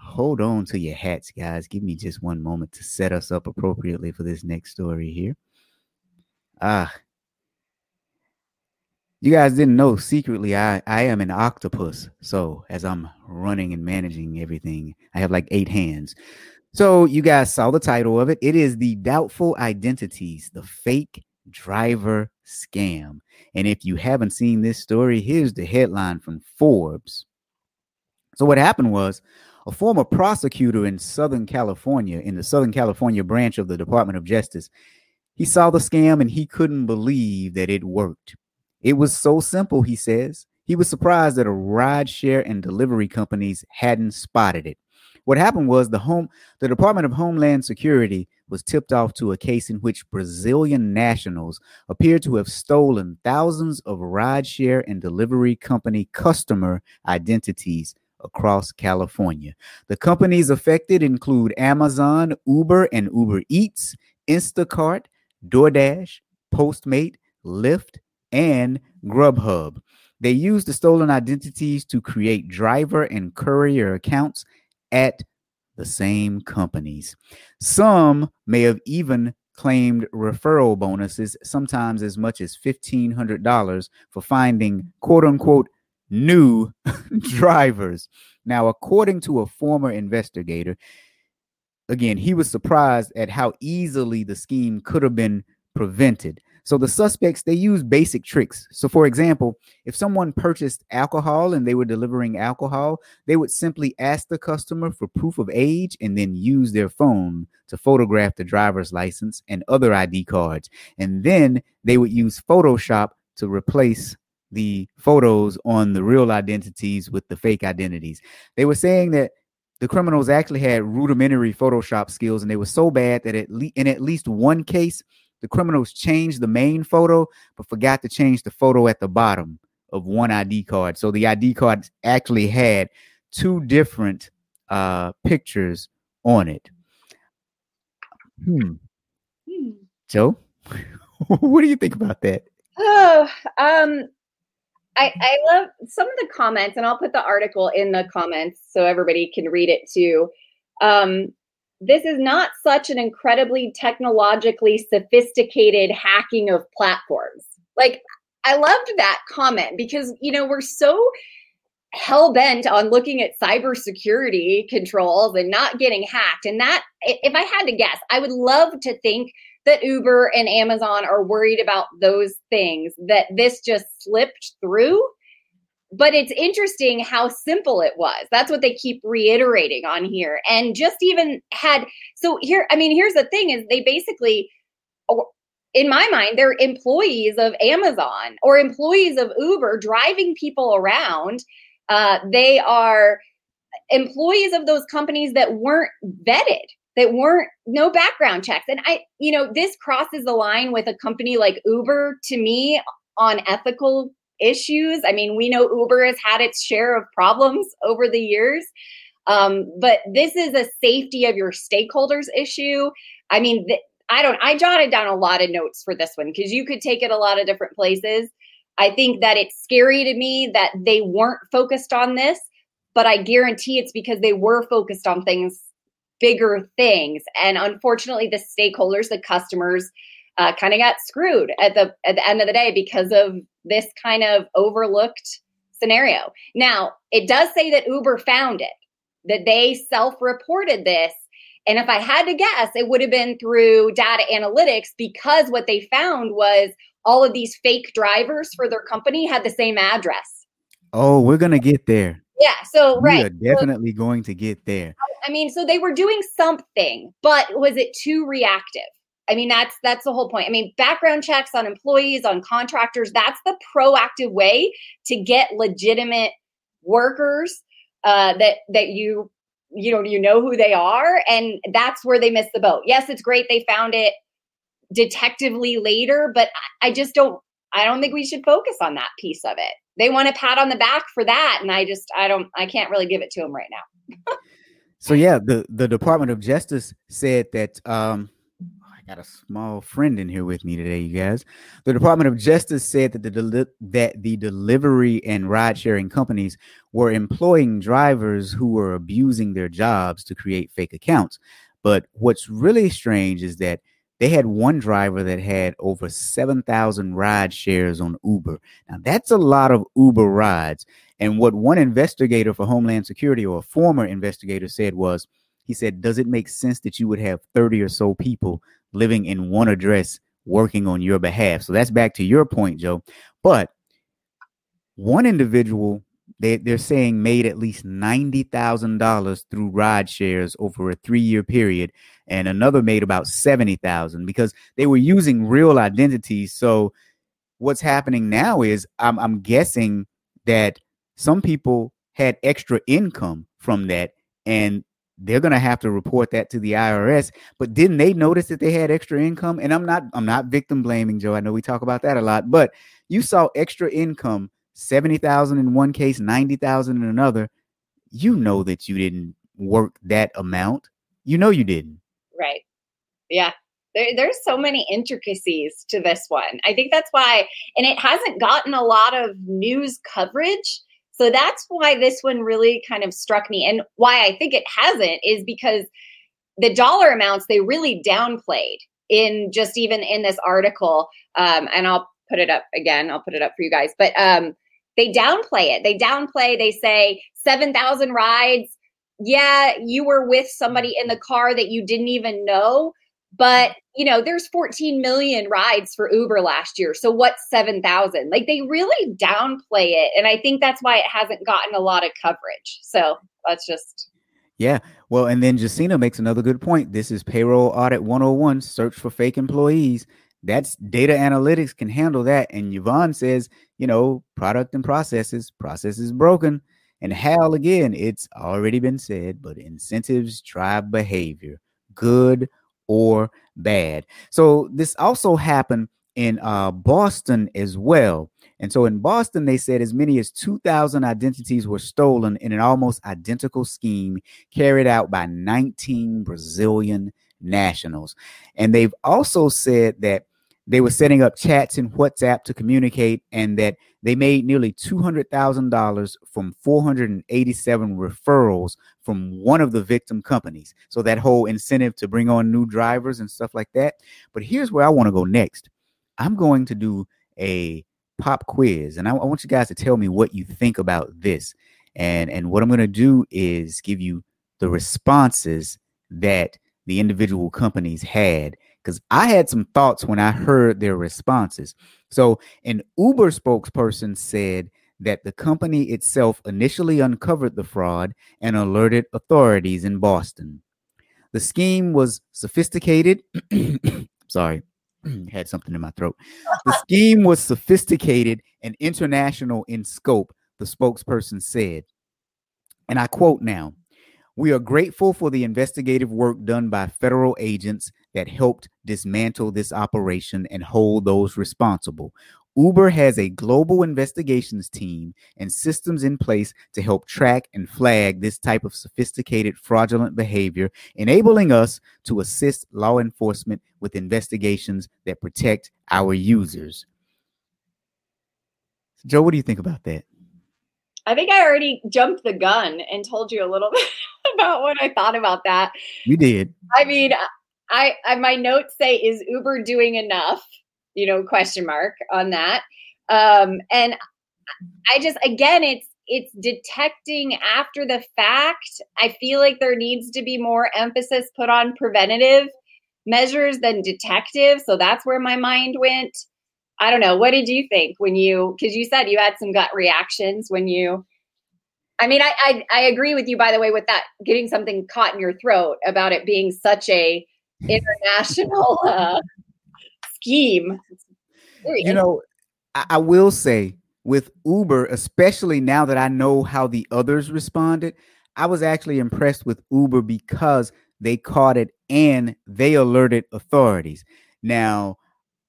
Hold on to your hats, guys. Give me just one moment to set us up appropriately for this next story here. You guys didn't know, secretly, I am an octopus. So as I'm running and managing everything, I have like 8 hands. So you guys saw the title of it. It is the Doubtful Identities, the Fake Driver Scam. And if you haven't seen this story, here's the headline from Forbes. So what happened was a former prosecutor in Southern California, in the Southern California branch of the Department of Justice, he saw the scam and he couldn't believe that it worked. It was so simple, he says. He was surprised that a rideshare and delivery companies hadn't spotted it. What happened was the Department of Homeland Security was tipped off to a case in which Brazilian nationals appear to have stolen thousands of rideshare and delivery company customer identities across California. The companies affected include Amazon, Uber and Uber Eats, Instacart, DoorDash, Postmates, Lyft, and Grubhub. They used the stolen identities to create driver and courier accounts at the same companies. Some may have even claimed referral bonuses, sometimes as much as $1,500 for finding quote unquote new drivers. Now, according to a former investigator, again, he was surprised at how easily the scheme could have been prevented. So the suspects, they use basic tricks. So, for example, if someone purchased alcohol and they were delivering alcohol, they would simply ask the customer for proof of age and then use their phone to photograph the driver's license and other ID cards. And then they would use Photoshop to replace the photos on the real identities with the fake identities. They were saying that the criminals actually had rudimentary Photoshop skills, and they were so bad that in at least one case, the criminals changed the main photo, but forgot to change the photo at the bottom of one ID card. So the ID card actually had two different pictures on it. Joe, what do you think about that? I love some of the comments, and I'll put the article in the comments so everybody can read it too. This is not such an incredibly technologically sophisticated hacking of platforms. Like, I loved that comment because, you know, we're so hell-bent on looking at cybersecurity controls and not getting hacked. And that, if I had to guess, I would love to think that Uber and Amazon are worried about those things, that this just slipped through. But it's interesting how simple it was. That's what they keep reiterating on here. And just even had, so here, I mean, here's the thing is they basically, in my mind, they're employees of Amazon or employees of Uber driving people around. They are employees of those companies that weren't vetted, that weren't, no background checks. And I, you know, this crosses the line with a company like Uber to me on ethical issues. I mean, we know Uber has had its share of problems over the years, but this is a safety of your stakeholders issue. I mean, I jotted down a lot of notes for this one because you could take it a lot of different places. I think that it's scary to me that they weren't focused on this, but I guarantee it's because they were focused on things, bigger things. And unfortunately, the stakeholders, the customers, kind of got screwed at the end of the day because of this kind of overlooked scenario. Now, it does say that Uber found it, that they self-reported this. And if I had to guess, it would have been through data analytics because what they found was all of these fake drivers for their company had the same address. Oh, we're going to get there. Yeah. So, right. We are definitely going to get there. I mean, so they were doing something, but was it too reactive? I mean, that's the whole point. I mean, background checks on employees, on contractors, that's the proactive way to get legitimate workers that you know who they are. And that's where they missed the boat. Yes, it's great they found it detectively later, but I don't think we should focus on that piece of it. They want a pat on the back for that. And I can't really give it to them right now. So, yeah, the Department of Justice said that got a small friend in here with me today, you guys. The Department of Justice said that the delivery and ride-sharing companies were employing drivers who were abusing their jobs to create fake accounts. But what's really strange is that they had one driver that had over 7,000 ride shares on Uber. Now, that's a lot of Uber rides. And what one investigator for Homeland Security, or a former investigator, said was He said, does it make sense that you would have 30 or so people living in one address working on your behalf? So that's back to your point, Joe. But one individual, they're saying, made at least $90,000 through ride shares over a 3-year period. And another made about $70,000 because they were using real identities. So what's happening now is I'm guessing that some people had extra income from that, and they're going to have to report that to the IRS. But didn't they notice that they had extra income? And I'm not victim blaming, Joe. I know we talk about that a lot, but you saw extra income, 70,000 in one case, 90,000 in another. You know that you didn't work that amount. You know you didn't. Right. Yeah. There's so many intricacies to this one. I think that's why, and it hasn't gotten a lot of news coverage. So that's why this one really kind of struck me, and why I think it hasn't is because the dollar amounts, they really downplayed in just even in this article. And I'll put it up again. I'll put it up for you guys, but they downplay it. They say 7,000 rides. Yeah, you were with somebody in the car that you didn't even know. But, you know, there's 14 million rides for Uber last year. So what's 7,000? Like, they really downplay it. And I think that's why it hasn't gotten a lot of coverage. So that's just. Yeah. Well, and then Justina makes another good point. This is Payroll Audit 101, search for fake employees. That's data analytics can handle that. And Yvonne says, you know, product and processes broken. And Hal, again, it's already been said, but incentives drive behavior. Good or bad. So this also happened in Boston as well. And so in Boston, they said as many as 2,000 identities were stolen in an almost identical scheme carried out by 19 Brazilian nationals. And they've also said that they were setting up chats in WhatsApp to communicate, and that they made nearly $200,000 from 487 referrals from one of the victim companies. So that whole incentive to bring on new drivers and stuff like that. But here's where I want to go next. I'm going to do a pop quiz, and I want you guys to tell me what you think about this. And what I'm going to do is give you the responses that the individual companies had, because I had some thoughts when I heard their responses. So an Uber spokesperson said that the company itself initially uncovered the fraud and alerted authorities in Boston. The scheme was sophisticated. Sorry, had something in my throat. The scheme was sophisticated and international in scope, the spokesperson said. And I quote now, "We are grateful for the investigative work done by federal agents that helped dismantle this operation and hold those responsible. Uber has a global investigations team and systems in place to help track and flag this type of sophisticated fraudulent behavior, enabling us to assist law enforcement with investigations that protect our users." Joe, what do you think about that? I think I already jumped the gun and told you a little bit about what I thought about that. You did. I mean, I my notes say, is Uber doing enough? You know, question mark on that. And I just, again, it's detecting after the fact. I feel like there needs to be more emphasis put on preventative measures than detective. So that's where my mind went. I don't know. What did you think when you, because you said you had some gut reactions when you, I mean, I agree with you, by the way, with that, getting something caught in your throat about it being such a international scheme. You know, I will say with Uber, especially now that I know how the others responded, I was actually impressed with Uber because they caught it and they alerted authorities. Now,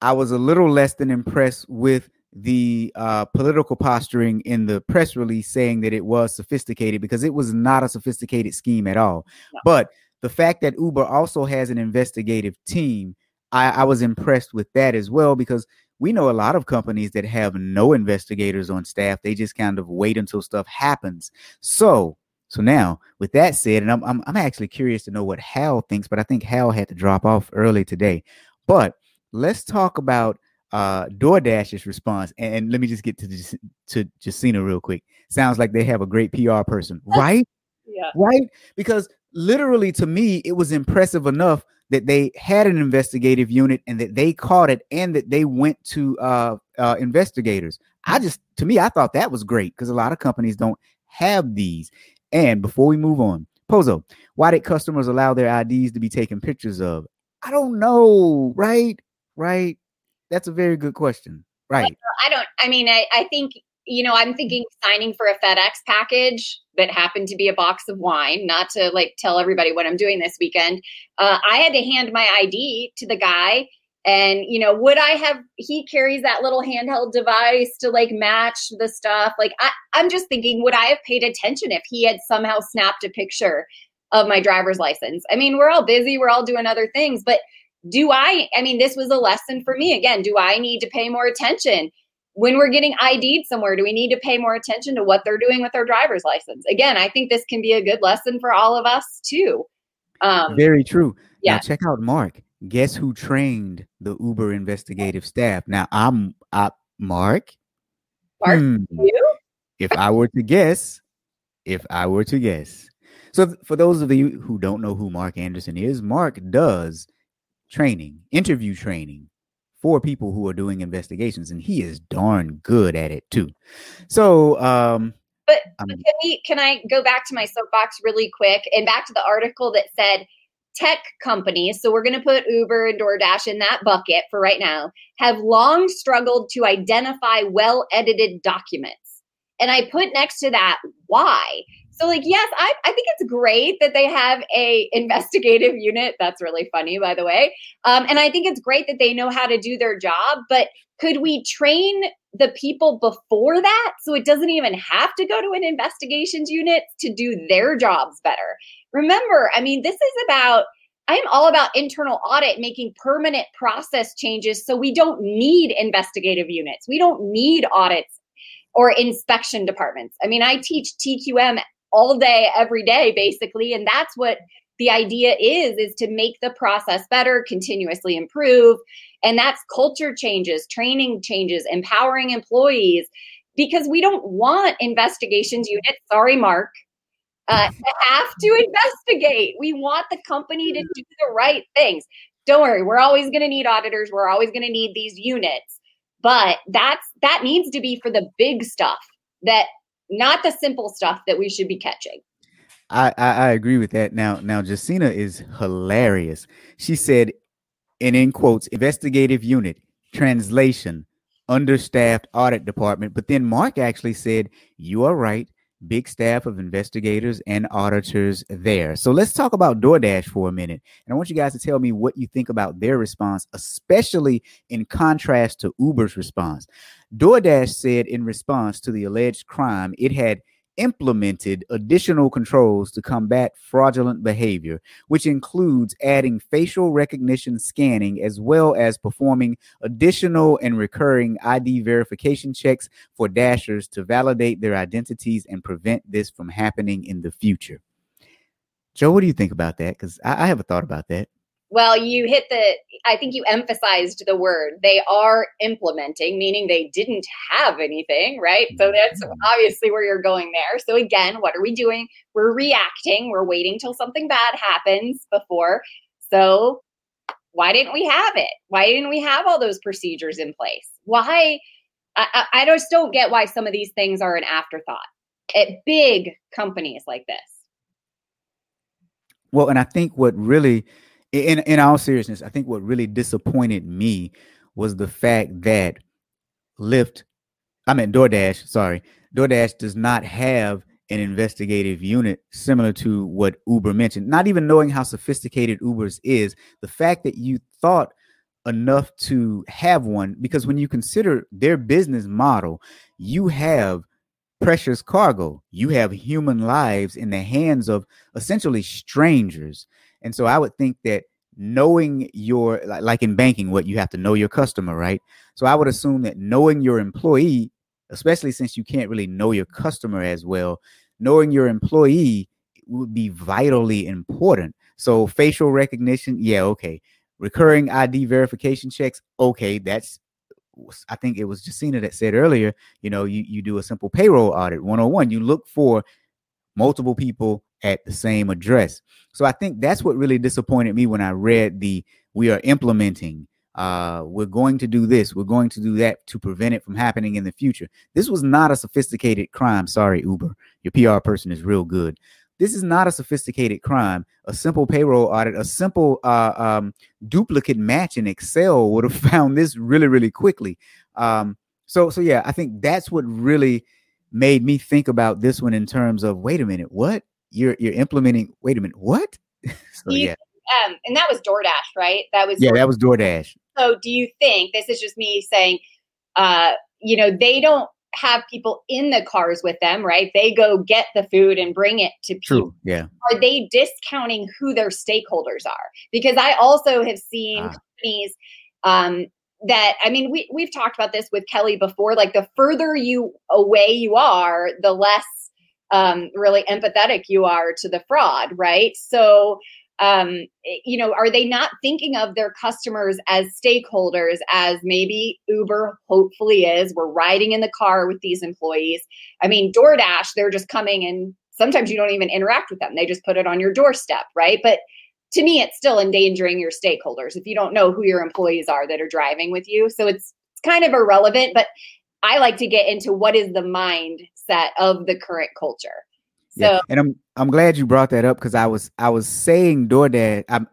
I was a little less than impressed with the political posturing in the press release saying that it was sophisticated, because it was not a sophisticated scheme at all. No. But the fact that Uber also has an investigative team, I was impressed with that as well, because we know a lot of companies that have no investigators on staff. They just kind of wait until stuff happens. So now, with that said, and I'm actually curious to know what Hal thinks, but I think Hal had to drop off early today. But let's talk about DoorDash's response. And let me just get to Justina real quick. Sounds like they have a great PR person, right? Yeah. Right? Because literally, to me, it was impressive enough that they had an investigative unit and that they caught it and that they went to investigators. I thought that was great because a lot of companies don't have these. And before we move on, Pozo, why did customers allow their IDs to be taken pictures of? I don't know. Right. That's a very good question. Right. I think, I'm thinking signing for a FedEx package that happened to be a box of wine, not to tell everybody what I'm doing this weekend. I had to hand my ID to the guy. And, he carries that little handheld device to match the stuff. I'm just thinking, would I have paid attention if he had somehow snapped a picture of my driver's license? We're all busy. We're all doing other things. But this was a lesson for me. Again, do I need to pay more attention when we're getting ID'd somewhere? Do we need to pay more attention to what they're doing with their driver's license? Again, I think this can be a good lesson for all of us, too. Very true. Yeah. Now check out Mark. Guess who trained the Uber investigative staff? Now, Mark. Mark, you? If I were to guess. So for those of you who don't know who Mark Anderson is, Mark does interview training for people who are doing investigations, and he is darn good at it, too. So, but can I go back to my soapbox really quick and back to the article that said, tech companies, so we're going to put Uber and DoorDash in that bucket for right now, have long struggled to identify well-edited documents. And I put next to that, why? So yes, I think it's great that they have a investigative unit. That's really funny, by the way. And I think it's great that they know how to do their job, but could we train the people before that so it doesn't even have to go to an investigations unit to do their jobs better? Remember, this is about, I'm all about internal audit, making permanent process changes so we don't need investigative units. We don't need audits or inspection departments. I teach TQM all day, every day, basically. And that's what the idea is to make the process better, continuously improve. And that's culture changes, training changes, empowering employees, because we don't want investigations units. Sorry, Mark. To have to investigate. We want the company to do the right things. Don't worry, we're always going to need auditors. We're always going to need these units. But that needs to be for the big stuff, that not the simple stuff that we should be catching. I agree with that. Now, Justina is hilarious. She said, and in quotes, investigative unit, translation, understaffed audit department. But then Mark actually said, you are right. Big staff of investigators and auditors there. So let's talk about DoorDash for a minute. And I want you guys to tell me what you think about their response, especially in contrast to Uber's response. DoorDash said in response to the alleged crime, it had implemented additional controls to combat fraudulent behavior, which includes adding facial recognition scanning, as well as performing additional and recurring ID verification checks for dashers to validate their identities and prevent this from happening in the future. Joe, what do you think about that? Because I have a thought about that. Well, I think you emphasized the word. They are implementing, meaning they didn't have anything, right? So that's obviously where you're going there. So again, what are we doing? We're reacting. We're waiting till something bad happens before. So why didn't we have it? Why didn't we have all those procedures in place? Why? I just don't get why some of these things are an afterthought at big companies like this. Well, and I think what really... In all seriousness, I think what really disappointed me was the fact that DoorDash does not have an investigative unit similar to what Uber mentioned. Not even knowing how sophisticated Uber's is, the fact that you thought enough to have one, because when you consider their business model, you have precious cargo, you have human lives in the hands of essentially strangers. And so I would think that knowing your, like in banking, what you have to know your customer, right? So I would assume that knowing your employee, especially since you can't really know your customer as well, knowing your employee would be vitally important. So facial recognition, yeah, okay. Recurring ID verification checks, okay, that's, I think it was Justina that said earlier, you do a simple payroll audit 101. You look for multiple people at the same address. So I think that's what really disappointed me when I read we are implementing, we're going to do this, we're going to do that to prevent it from happening in the future. This was not a sophisticated crime. Sorry, Uber, your PR person is real good. This is not a sophisticated crime. A simple payroll audit, a simple duplicate match in Excel would have found this really, really quickly. So yeah, I think that's what really made me think about this one in terms of, wait a minute, what? You're implementing, wait a minute, what? So, yeah. And that was DoorDash, right? That was DoorDash. So do you think, this is just me saying, they don't have people in the cars with them, right? They go get the food and bring it to people. True, yeah. Are they discounting who their stakeholders are? Because I also have seen companies that, I mean, we've talked about this with Kelly before, like the further away you are, the less really empathetic you are to the fraud, right? So, are they not thinking of their customers as stakeholders, as maybe Uber hopefully is? We're riding in the car with these employees. I mean, DoorDash, they're just coming and sometimes you don't even interact with them. They just put it on your doorstep, right? But to me, it's still endangering your stakeholders if you don't know who your employees are that are driving with you. So it's kind of irrelevant, but I like to get into what is the mindset of the current culture. So, yeah. And I'm glad you brought that up because I was saying DoorDash.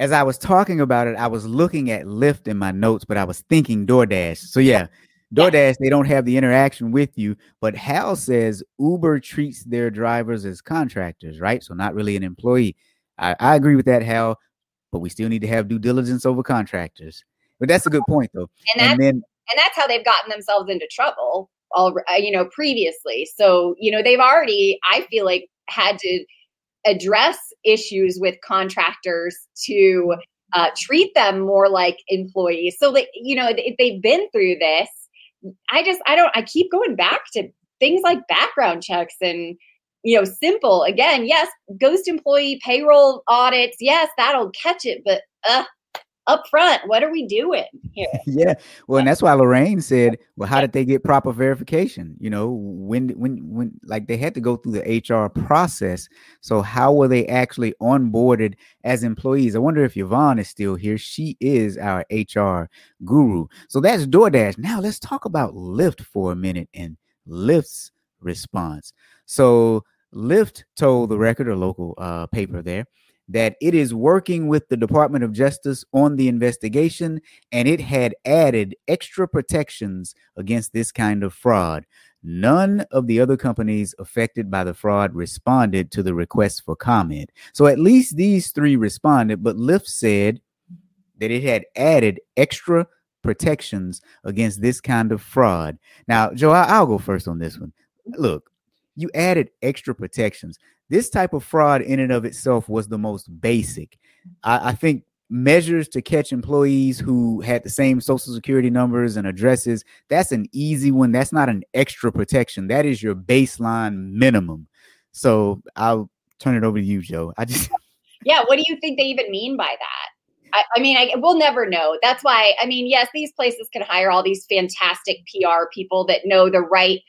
As I was talking about it, I was looking at Lyft in my notes, but I was thinking DoorDash. So yeah, DoorDash, they don't have the interaction with you. But Hal says Uber treats their drivers as contractors, right? So not really an employee. I agree with that, Hal, but we still need to have due diligence over contractors. But that's a good point, though. And that's how they've gotten themselves into trouble. Previously. So, they've already, I feel like, had to address issues with contractors to treat them more like employees. So, if they've been through this, I keep going back to things like background checks and, simple, again, yes, ghost employee payroll audits. Yes, that'll catch it. But up front, what are we doing here? Yeah. Well, and that's why Lorraine said, well, how did they get proper verification? When like they had to go through the HR process. So how were they actually onboarded as employees? I wonder if Yvonne is still here. She is our HR guru. So that's DoorDash. Now let's talk about Lyft for a minute and Lyft's response. So Lyft told the Record, or local paper there, that it is working with the Department of Justice on the investigation, and it had added extra protections against this kind of fraud. None of the other companies affected by the fraud responded to the request for comment. So at least these three responded, but Lyft said that it had added extra protections against this kind of fraud. Now, Joe, I'll go first on this one. Look, you added extra protections. This type of fraud in and of itself was the most basic. I think measures to catch employees who had the same social security numbers and addresses, that's an easy one. That's not an extra protection. That is your baseline minimum. So I'll turn it over to you, Joe. Yeah. What do you think they even mean by that? We'll never know. That's why, yes, these places can hire all these fantastic PR people that know the right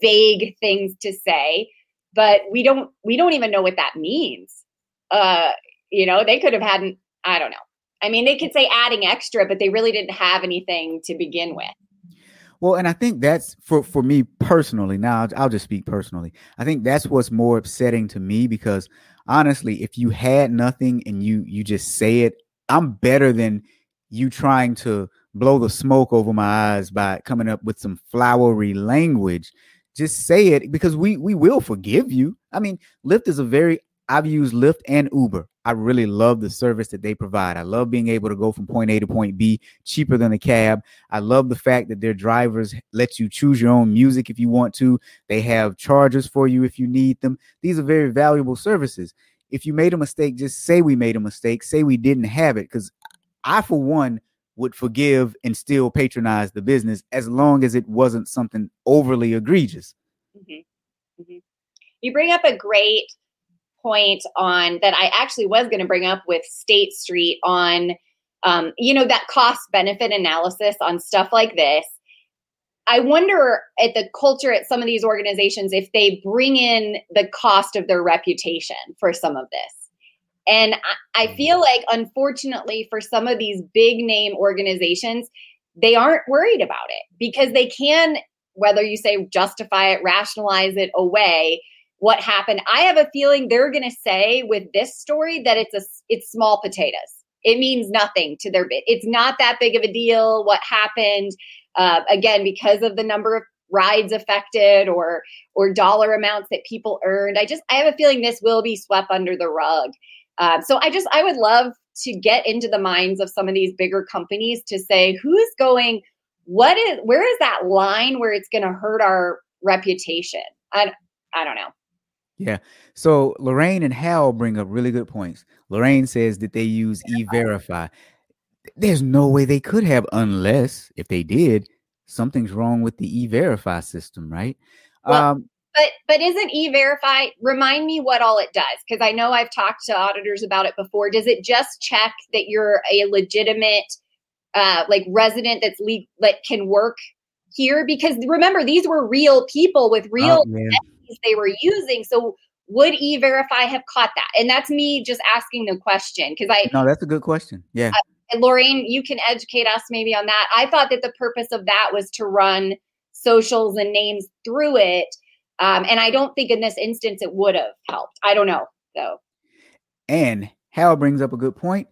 vague things to say. But we don't even know what that means. They could have had, I don't know. They could say adding extra, but they really didn't have anything to begin with. Well, and I think that's for me personally. Now, I'll just speak personally. I think that's what's more upsetting to me, because honestly, if you had nothing and you just say it, I'm better than you trying to blow the smoke over my eyes by coming up with some flowery language. Just say it, because we will forgive you. Lyft is I've used Lyft and Uber. I really love the service that they provide. I love being able to go from point A to point B cheaper than a cab. I love the fact that their drivers let you choose your own music if you want to. They have chargers for you if you need them. These are very valuable services. If you made a mistake, just say we made a mistake. Say we didn't have it, because I, for one, would forgive and still patronize the business as long as it wasn't something overly egregious. Mm-hmm. Mm-hmm. You bring up a great point on that. I actually was going to bring up with State Street on, that cost benefit analysis on stuff like this. I wonder at the culture at some of these organizations if they bring in the cost of their reputation for some of this. And I feel like, unfortunately, for some of these big name organizations, they aren't worried about it because they can, whether you say justify it, rationalize it away, what happened. I have a feeling they're going to say with this story that it's small potatoes. It means nothing to their bit. It's not that big of a deal what happened. Again, because of the number of rides affected or dollar amounts that people earned, I have a feeling this will be swept under the rug. So I would love to get into the minds of some of these bigger companies to say, who's going, where is that line where it's going to hurt our reputation? I don't know. Yeah. So Lorraine and Hal bring up really good points. Lorraine says that they use E-Verify. There's no way they could have, unless if they did, something's wrong with the E-Verify system, right? Well, but isn't E-Verify, remind me what all it does, because I know I've talked to auditors about it before. Does it just check that you're a legitimate resident that's that can work here? Because remember, these were real people with real entities they were using. So would E-Verify have caught that? And that's me just asking the question. No, that's a good question. Yeah. And Lorraine, you can educate us maybe on that. I thought that the purpose of that was to run socials and names through it. And I don't think in this instance it would have helped. I don't know, though. And Hal brings up a good point.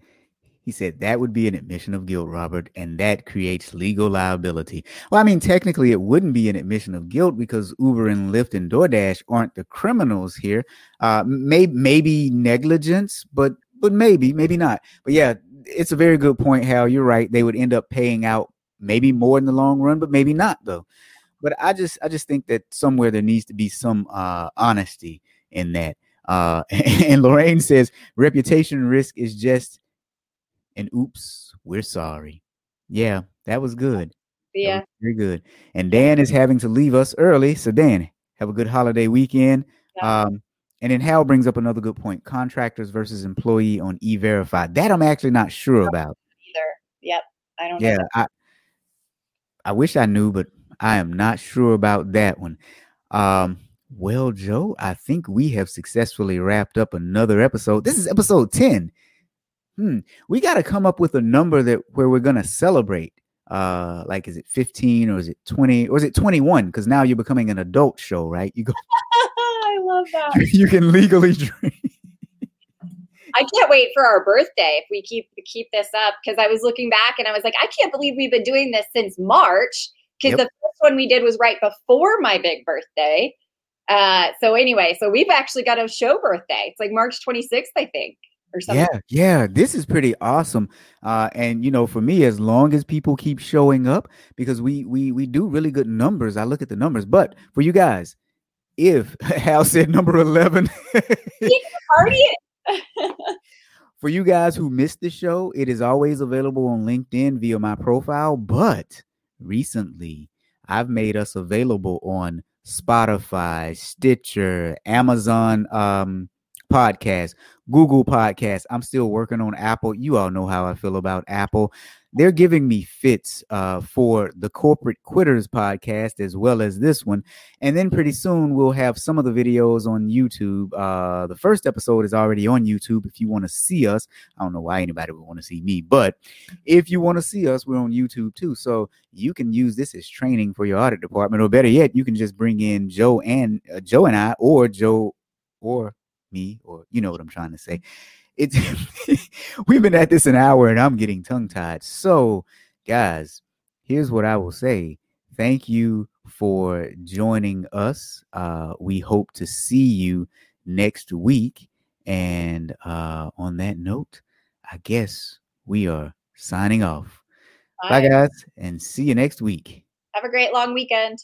He said that would be an admission of guilt, Robert, and that creates legal liability. Well, I mean, technically it wouldn't be an admission of guilt because Uber and Lyft and DoorDash aren't the criminals here. Maybe negligence, but maybe not. But yeah, it's a very good point, Hal. You're right. They would end up paying out maybe more in the long run, but maybe not, though. But I just think that somewhere there needs to be some honesty in that. And Lorraine says reputation risk is just an oops, we're sorry. Yeah, that was good. Yeah. Was very good. And Dan is having to leave us early. So Dan, have a good holiday weekend. Yeah. And then Hal brings up another good point, contractors versus employee on E-Verify. That I'm actually not sure about. Either. Yep. I don't know. Yeah, I wish I knew, but I am not sure about that one. Well, Joe, I think we have successfully wrapped up another episode. This is episode 10. We got to come up with a number where we're going to celebrate. Is it 15 or is it 20 or is it 21? Because now you're becoming an adult show, right? You go. Love that. You can legally drink. I can't wait for our birthday if we keep this up, because I was looking back and I was like, I can't believe we've been doing this since March, because the first one we did was right before my big birthday. So we've actually got a show birthday. It's like March 26th, I think, or something. Yeah, this is pretty awesome. And you know, for me, as long as people keep showing up, because we do really good numbers. I look at the numbers, but for you guys. If Hal said number 11, for you guys who missed the show, it is always available on LinkedIn via my profile. But recently I've made us available on Spotify, Stitcher, Amazon Podcast, Google Podcast. I'm still working on Apple. You all know how I feel about Apple. They're giving me fits for the Corporate Quitters podcast as well as this one. And then pretty soon we'll have some of the videos on YouTube. The first episode is already on YouTube. If you want to see us, I don't know why anybody would want to see me, but if you want to see us, we're on YouTube too. So you can use this as training for your audit department, or better yet, you can just bring in Joe and I, or Joe or me, or you know what I'm trying to say. It's we've been at this an hour and I'm getting tongue tied. So guys, here's what I will say. Thank you for joining us. We hope to see you next week. And on that note, I guess we are signing off. Bye guys, and see you next week. Have a great long weekend.